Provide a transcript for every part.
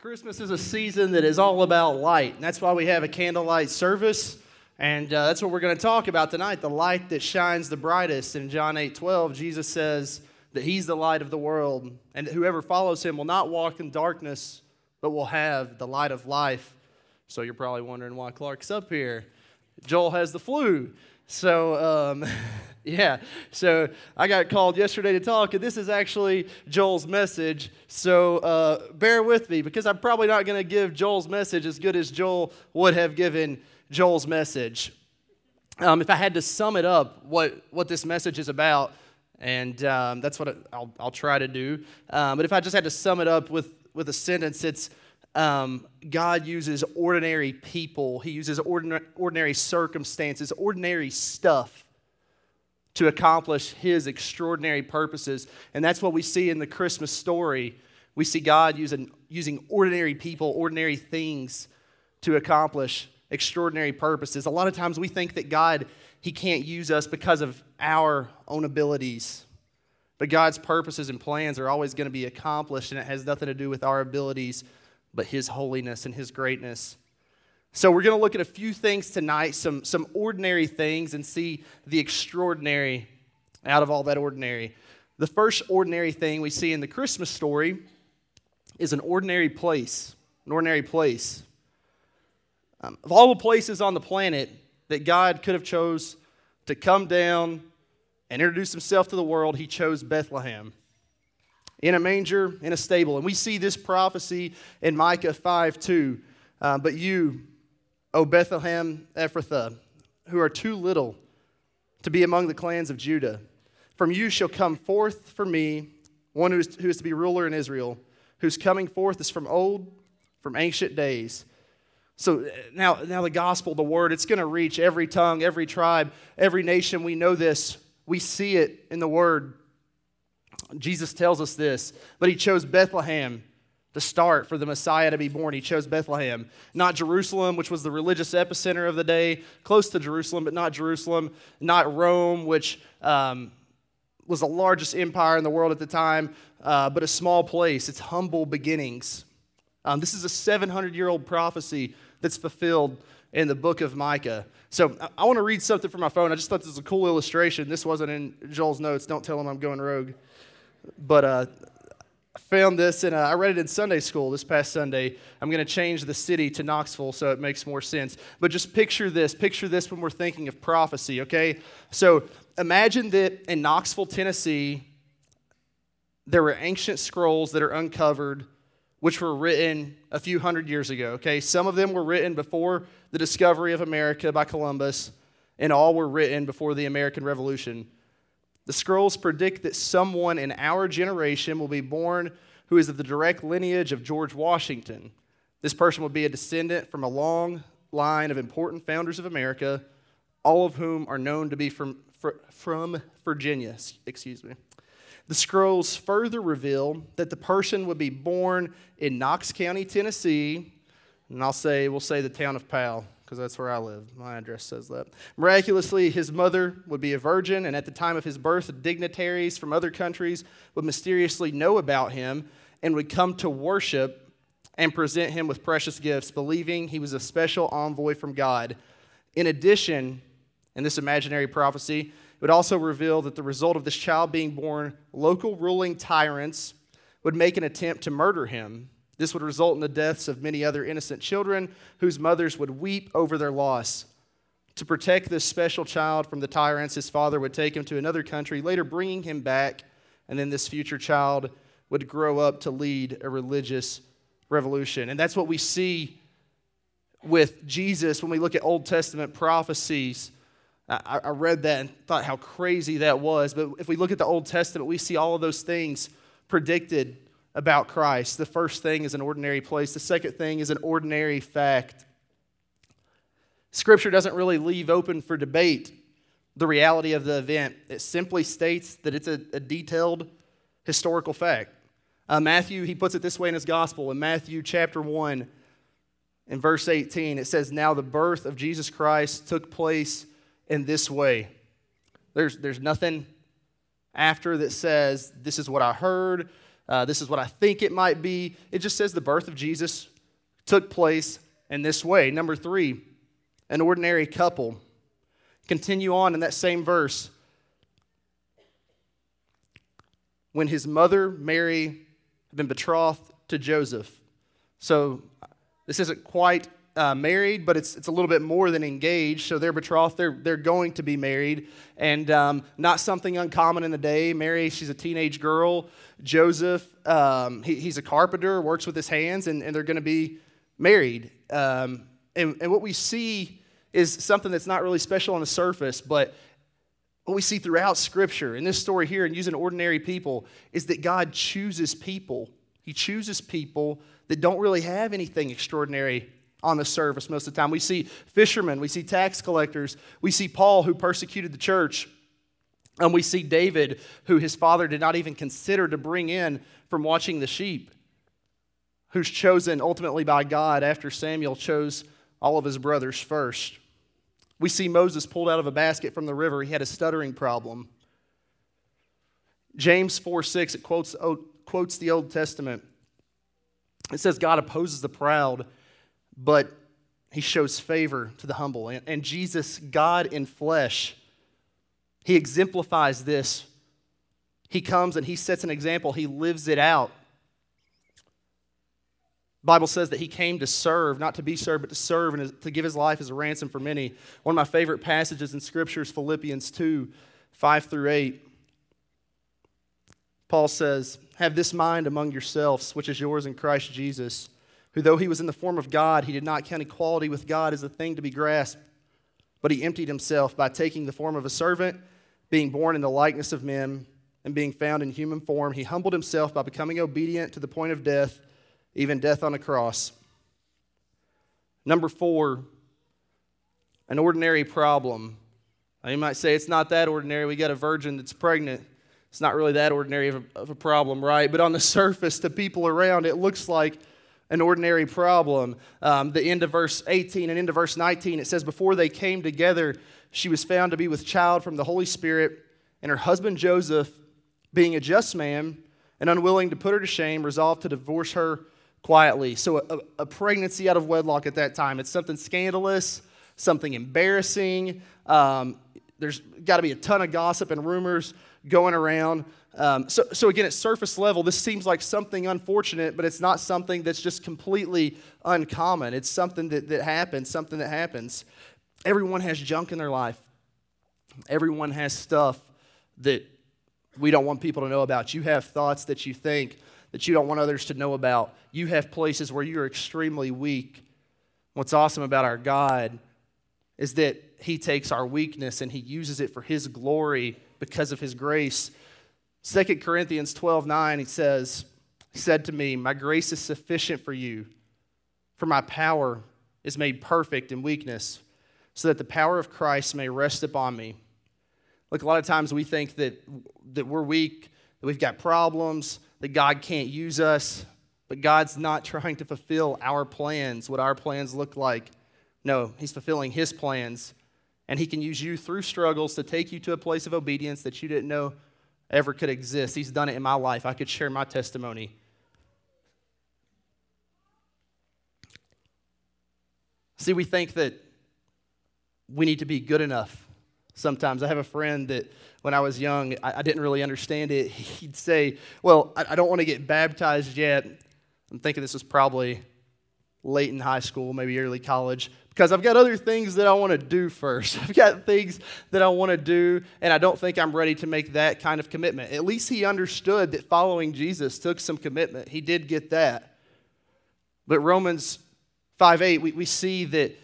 Christmas is a season that is all about light, and that's why we have a candlelight service, and that's what we're going to talk about tonight, the light that shines the brightest. In John 8:12, Jesus says that he's the light of the world, and that whoever follows him will not walk in darkness, but will have the light of life. So you're probably wondering why Clark's up here. Joel has the flu. So, so I got called yesterday to talk, and this is actually Joel's message, so bear with me, because I'm probably not going to give Joel's message as good as Joel would have given Joel's message. If I had to sum it up, what this message is about, and that's what I'll try to do, but if I just had to sum it up with a sentence, it's God uses ordinary people. He uses ordinary circumstances, ordinary stuff to accomplish his extraordinary purposes. And that's what we see in the Christmas story. We see God using ordinary people, ordinary things to accomplish extraordinary purposes. A lot of times we think that God, he can't use us because of our own abilities. But God's purposes and plans are always going to be accomplished, and it has nothing to do with our abilities, but his holiness and his greatness. So we're going to look at a few things tonight, some ordinary things, and see the extraordinary out of all that ordinary. The first ordinary thing we see in the Christmas story is an ordinary place. Of all the places on the planet that God could have chose to come down and introduce himself to the world, he chose Bethlehem. In a manger, in a stable. And we see this prophecy in Micah 5:2. But you, O Bethlehem Ephrathah, who are too little to be among the clans of Judah, from you shall come forth for me one who is to be ruler in Israel, whose coming forth is from old, from ancient days. So now the gospel, the word, it's going to reach every tongue, every tribe, every nation. We know this. We see it in the word. Jesus tells us this, but he chose Bethlehem to start for the Messiah to be born. He chose Bethlehem, not Jerusalem, which was the religious epicenter of the day, close to Jerusalem, but not Jerusalem, not Rome, which was the largest empire in the world at the time, but a small place, its humble beginnings. This is a 700-year-old prophecy that's fulfilled in the book of Micah. So I want to read something from my phone. I just thought this was a cool illustration. This wasn't in Joel's notes. Don't tell him I'm going rogue. But I found this, and I read it in Sunday school this past Sunday. I'm going to change the city to Knoxville so it makes more sense. But just picture this. Picture this when we're thinking of prophecy, okay? So imagine that in Knoxville, Tennessee, there were ancient scrolls that are uncovered, which were written a few hundred years ago, okay? Some of them were written before the discovery of America by Columbus, and all were written before the American Revolution. The scrolls predict that someone in our generation will be born who is of the direct lineage of George Washington. This person will be a descendant from a long line of important founders of America, all of whom are known to be from Virginia. Excuse me. The scrolls further reveal that the person would be born in Knox County, Tennessee, and we'll say the town of Powell, because that's where I live. My address says that. Miraculously, his mother would be a virgin, and at the time of his birth, dignitaries from other countries would mysteriously know about him and would come to worship and present him with precious gifts, believing he was a special envoy from God. In addition, in this imaginary prophecy, it would also reveal that the result of this child being born, local ruling tyrants would make an attempt to murder him. This would result in the deaths of many other innocent children whose mothers would weep over their loss. To protect this special child from the tyrants, his father would take him to another country, later bringing him back, and then this future child would grow up to lead a religious revolution. And that's what we see with Jesus when we look at Old Testament prophecies. I read that and thought how crazy that was, but if we look at the Old Testament, we see all of those things predicted about Christ. The first thing is an ordinary place. The second thing is an ordinary fact. Scripture doesn't really leave open for debate the reality of the event. It simply states that it's a detailed historical fact. Matthew, he puts it this way in his gospel. In Matthew chapter 1 and verse 18, it says, "Now the birth of Jesus Christ took place in this way." There's nothing after that says, this is what I heard. This is what I think it might be. It just says the birth of Jesus took place in this way. Number three, an ordinary couple. Continue on in that same verse. When his mother, Mary, had been betrothed to Joseph. So this isn't quite married, but it's a little bit more than engaged. So they're betrothed, they're going to be married, and not something uncommon in the day. Mary, she's a teenage girl. Joseph, he's a carpenter, works with his hands, and they're going to be married. And what we see is something that's not really special on the surface, but what we see throughout Scripture, in this story here, and using ordinary people, is that God chooses people. He chooses people that don't really have anything extraordinary on the surface most of the time. We see fishermen, we see tax collectors, we see Paul who persecuted the church, and we see David who his father did not even consider to bring in from watching the sheep, who's chosen ultimately by God after Samuel chose all of his brothers first. We see Moses pulled out of a basket from the river. He had a stuttering problem. James 4:6, it quotes the Old Testament. It says, God opposes the proud, but he shows favor to the humble. And Jesus, God in flesh, he exemplifies this. He comes and he sets an example. He lives it out. The Bible says that he came to serve, not to be served, but to serve and to give his life as a ransom for many. One of my favorite passages in Scripture is Philippians 2:5 through 8. Paul says, have this mind among yourselves, which is yours in Christ Jesus, who though he was in the form of God, he did not count equality with God as a thing to be grasped, but he emptied himself by taking the form of a servant, being born in the likeness of men, and being found in human form. He humbled himself by becoming obedient to the point of death, even death on a cross. Number four, an ordinary problem. Now you might say it's not that ordinary. We got a virgin that's pregnant. It's not really that ordinary of a problem, right? But on the surface, to people around, it looks like an ordinary problem. The end of verse 18 and into verse 19, it says, before they came together, she was found to be with child from the Holy Spirit, and her husband Joseph, being a just man and unwilling to put her to shame, resolved to divorce her quietly. So a pregnancy out of wedlock at that time. It's something scandalous, something embarrassing. There's got to be a ton of gossip and rumors going around. So again, at surface level, this seems like something unfortunate, but it's not something that's just completely uncommon. It's something that happens, Everyone has junk in their life. Everyone has stuff that we don't want people to know about. You have thoughts that you think that you don't want others to know about. You have places where you're extremely weak. What's awesome about our God is that he takes our weakness and he uses it for his glory because of his grace. 2 Corinthians 12:9, he said to me, my grace is sufficient for you, for my power is made perfect in weakness, so that the power of Christ may rest upon me. Look, a lot of times we think that we're weak, that we've got problems, that God can't use us, but God's not trying to fulfill our plans, what our plans look like. No, he's fulfilling his plans, and he can use you through struggles to take you to a place of obedience that you didn't know ever could exist. He's done it in my life. I could share my testimony. See, we think that we need to be good enough sometimes. I have a friend that when I was young, I didn't really understand it. He'd say, well, I don't want to get baptized yet. I'm thinking this was probably late in high school, maybe early college, because I've got other things that I want to do first. I've got things that I want to do, and I don't think I'm ready to make that kind of commitment. At least he understood that following Jesus took some commitment. He did get that. But Romans 5:8, we see that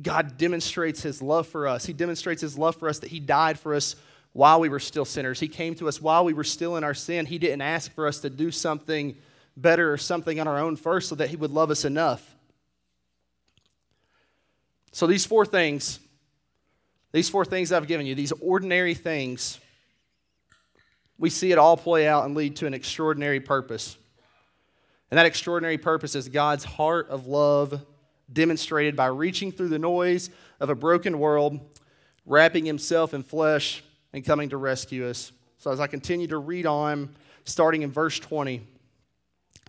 God demonstrates his love for us. He demonstrates his love for us that he died for us while we were still sinners. He came to us while we were still in our sin. He didn't ask for us to do something better or something on our own first so that he would love us enough. So these four things I've given you, these ordinary things, we see it all play out and lead to an extraordinary purpose. And that extraordinary purpose is God's heart of love demonstrated by reaching through the noise of a broken world, wrapping himself in flesh, and coming to rescue us. So as I continue to read on, starting in verse 20. It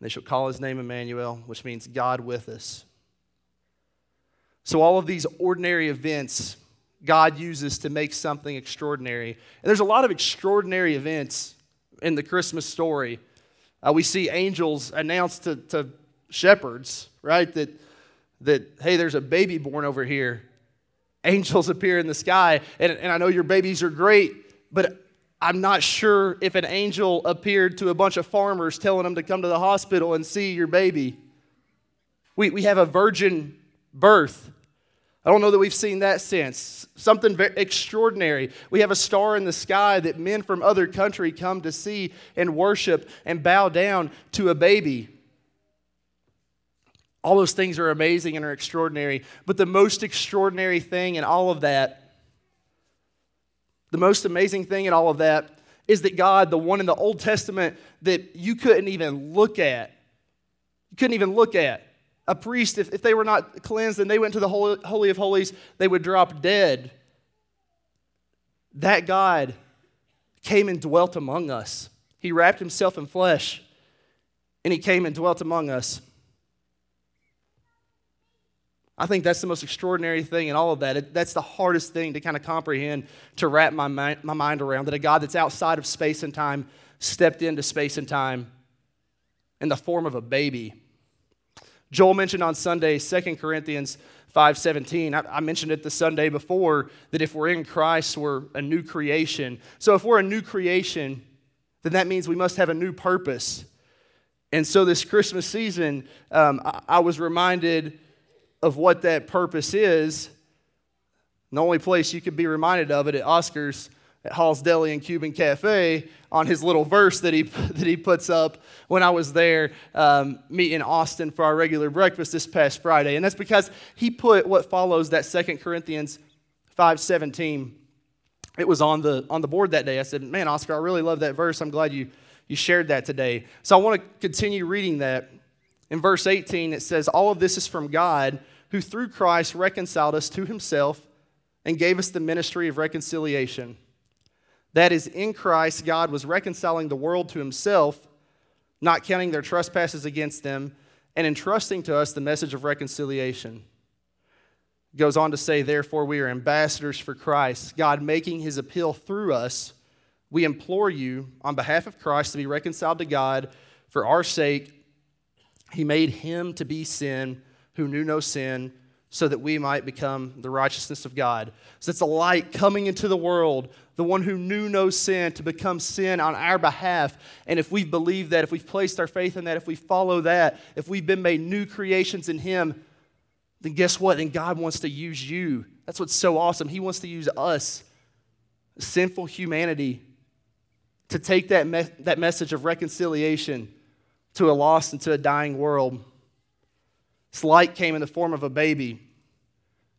they shall call his name Emmanuel, which means God with us. So all of these ordinary events God uses to make something extraordinary. And there's a lot of extraordinary events in the Christmas story. We see angels announced to shepherds, right, that hey, there's a baby born over here. Angels appear in the sky, and I know your babies are great, but I'm not sure if an angel appeared to a bunch of farmers telling them to come to the hospital and see your baby. We have a virgin birth. I don't know that we've seen that since. Something very extraordinary. We have a star in the sky that men from other country come to see and worship and bow down to a baby. All those things are amazing and are extraordinary. But the most extraordinary thing in all of that, the most amazing thing in all of that is that God, the one in the Old Testament that you couldn't even look at, a priest, if they were not cleansed and they went to the Holy of Holies, they would drop dead. That God came and dwelt among us. He wrapped himself in flesh, and he came and dwelt among us. I think that's the most extraordinary thing in all of that. That's the hardest thing to kind of comprehend, to wrap my mind around, that a God that's outside of space and time stepped into space and time in the form of a baby. Joel mentioned on Sunday, 2 Corinthians 5:17. I mentioned it the Sunday before, that if we're in Christ, we're a new creation. So if we're a new creation, then that means we must have a new purpose. And so this Christmas season, I was reminded of what that purpose is. The only place you could be reminded of it, at Oscar's at Hall's Deli and Cuban Cafe, on his little verse that he puts up when I was there meeting Austin for our regular breakfast this past Friday. And that's because he put what follows, that 2 Corinthians 5:17. It was on the board that day. I said, man, Oscar, I really love that verse. I'm glad you shared that today. So I want to continue reading that. In verse 18, it says, all of this is from God, who through Christ reconciled us to himself and gave us the ministry of reconciliation. That is, in Christ, God was reconciling the world to himself, not counting their trespasses against them, and entrusting to us the message of reconciliation. It goes on to say, therefore, we are ambassadors for Christ, God making his appeal through us. We implore you, on behalf of Christ, to be reconciled to God. For our sake, he made him to be sin who knew no sin, so that we might become the righteousness of God. So it's a light coming into the world, the one who knew no sin, to become sin on our behalf. And if we believe that, if we've placed our faith in that, if we follow that, if we've been made new creations in him, then guess what? Then God wants to use you. That's what's so awesome. He wants to use us, sinful humanity, to take that message of reconciliation to a lost and to a dying world. This light came in the form of a baby,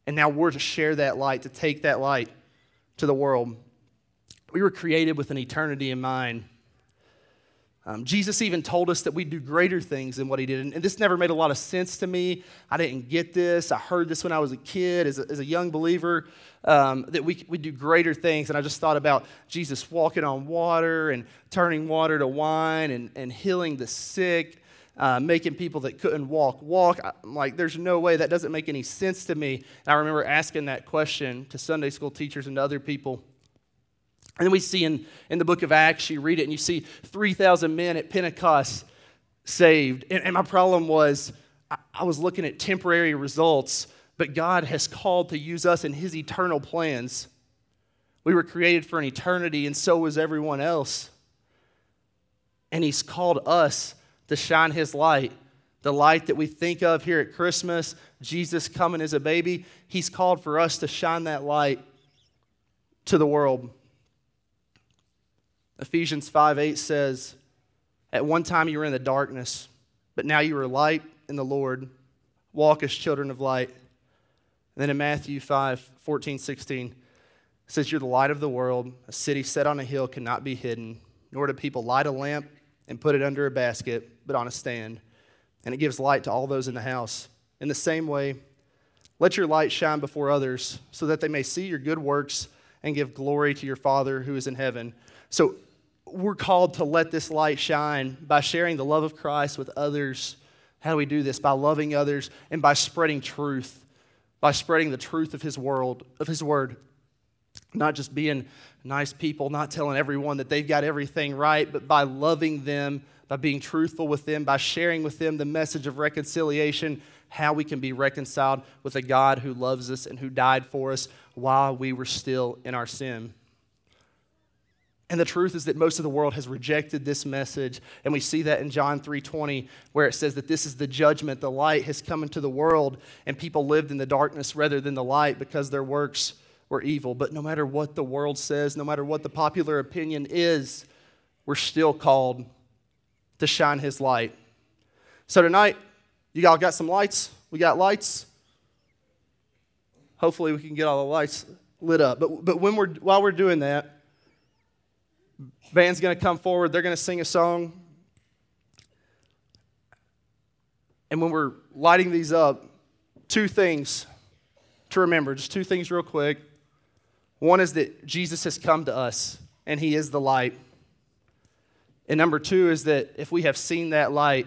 and now we're to share that light, to take that light to the world. We were created with an eternity in mind. Jesus even told us that we do greater things than what he did, and this never made a lot of sense to me. I didn't get this. I heard this when I was a kid, as a young believer, that we do greater things, and I just thought about Jesus walking on water and turning water to wine and healing the sick. Making people that couldn't walk. I'm like, there's no way. That doesn't make any sense to me. And I remember asking that question to Sunday school teachers and to other people. And then we see in the book of Acts, you read it, and you see 3,000 men at Pentecost saved. And my problem was I was looking at temporary results, but God has called to use us in his eternal plans. We were created for an eternity, and so was everyone else. And he's called us to shine his light, the light that we think of here at Christmas, Jesus coming as a baby. He's called for us to shine that light to the world. Ephesians 5:8 says, at one time you were in the darkness, But now you are light in the Lord. Walk as children of light. And then in Matthew 5:14, 16, it says, you're the light of the world. A city set on a hill cannot be hidden, nor do people light a lamp and put it under a basket, but on a stand. And it gives light to all those in the house. In the same way, let your light shine before others, so that they may see your good works and give glory to your Father who is in heaven. So we're called to let this light shine by sharing the love of Christ with others. How do we do this? By loving others and by spreading truth, by spreading the truth of His world, of His word. Not just being nice people, not telling everyone that they've got everything right, but by loving them, by being truthful with them, by sharing with them the message of reconciliation, how we can be reconciled with a God who loves us and who died for us while we were still in our sin. And the truth is that most of the world has rejected this message, and we see that in John 3:20, where it says that this is the judgment. The light has come into the world, and people lived in the darkness rather than the light because their works were evil. But no matter what the world says, no matter what the popular opinion is, we're still called to shine His light. So tonight, you all got some lights? We got lights? Hopefully we can get all the lights lit up. But while we're doing that, band's going to come forward. They're going to sing a song. And when we're lighting these up, two things to remember. Just two things real quick. One is that Jesus has come to us, and He is the light. And number two is that if we have seen that light,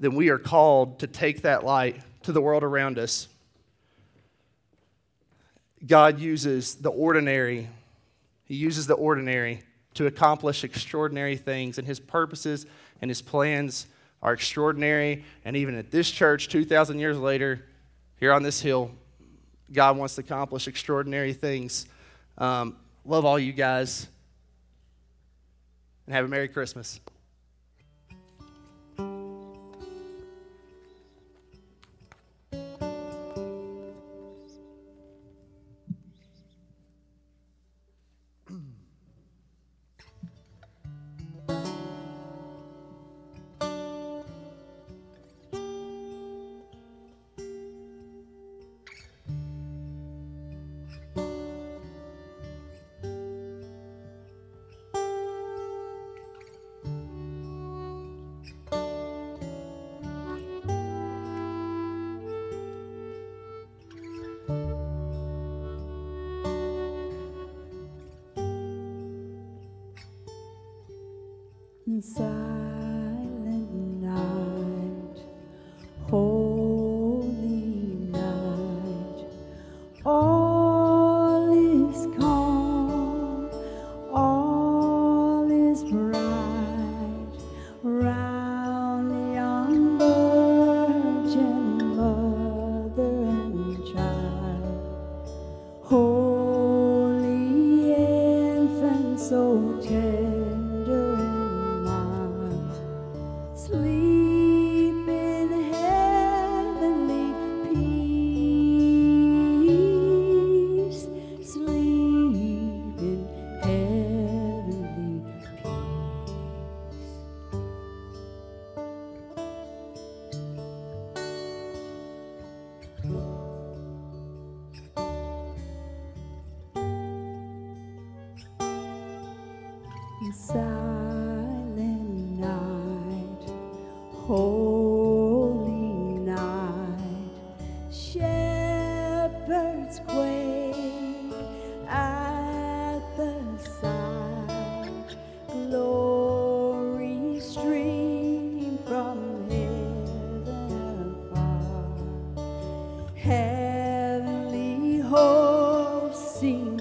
then we are called to take that light to the world around us. God uses the ordinary. He uses the ordinary to accomplish extraordinary things, and His purposes and His plans are extraordinary. And even at this church, 2,000 years later, here on this hill, God wants to accomplish extraordinary things. Love all you guys, and have a Merry Christmas. Silent night, holy night, all is calm, all is bright, round the young virgin mother and child, holy infant, so tender. Silent night, holy night, shepherds quake at the sight, glory stream from heaven above, heavenly hosts sing.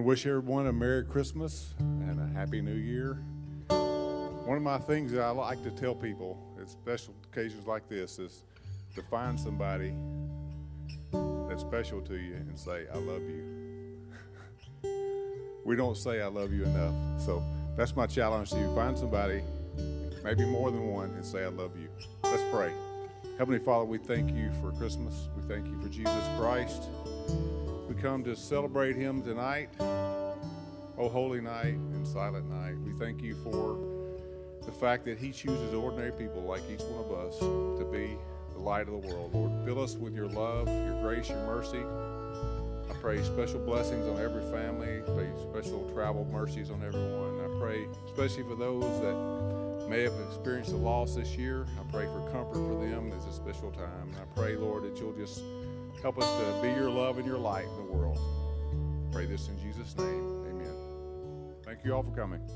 Wish everyone a Merry Christmas and a Happy New Year. One of my things that I like to tell people at special occasions like this is to find somebody that's special to you and say, I love you. We don't say I love you enough. So that's my challenge to you. Find somebody, maybe more than one, and say I love you. Let's pray. Heavenly Father, we thank you for Christmas. We thank you for Jesus Christ. We come to celebrate him tonight. Oh, holy night and silent night. We thank you for the fact that he chooses ordinary people like each one of us to be the light of the world. Lord, fill us with your love, your grace, your mercy. I pray special blessings on every family. I pray special travel mercies on everyone. I pray especially for those that may have experienced a loss this year. I pray for comfort for them. It's a special time. I pray, Lord, that you'll just help us to be your love and your light in the world. Pray this in Jesus' name. Amen. Thank you all for coming.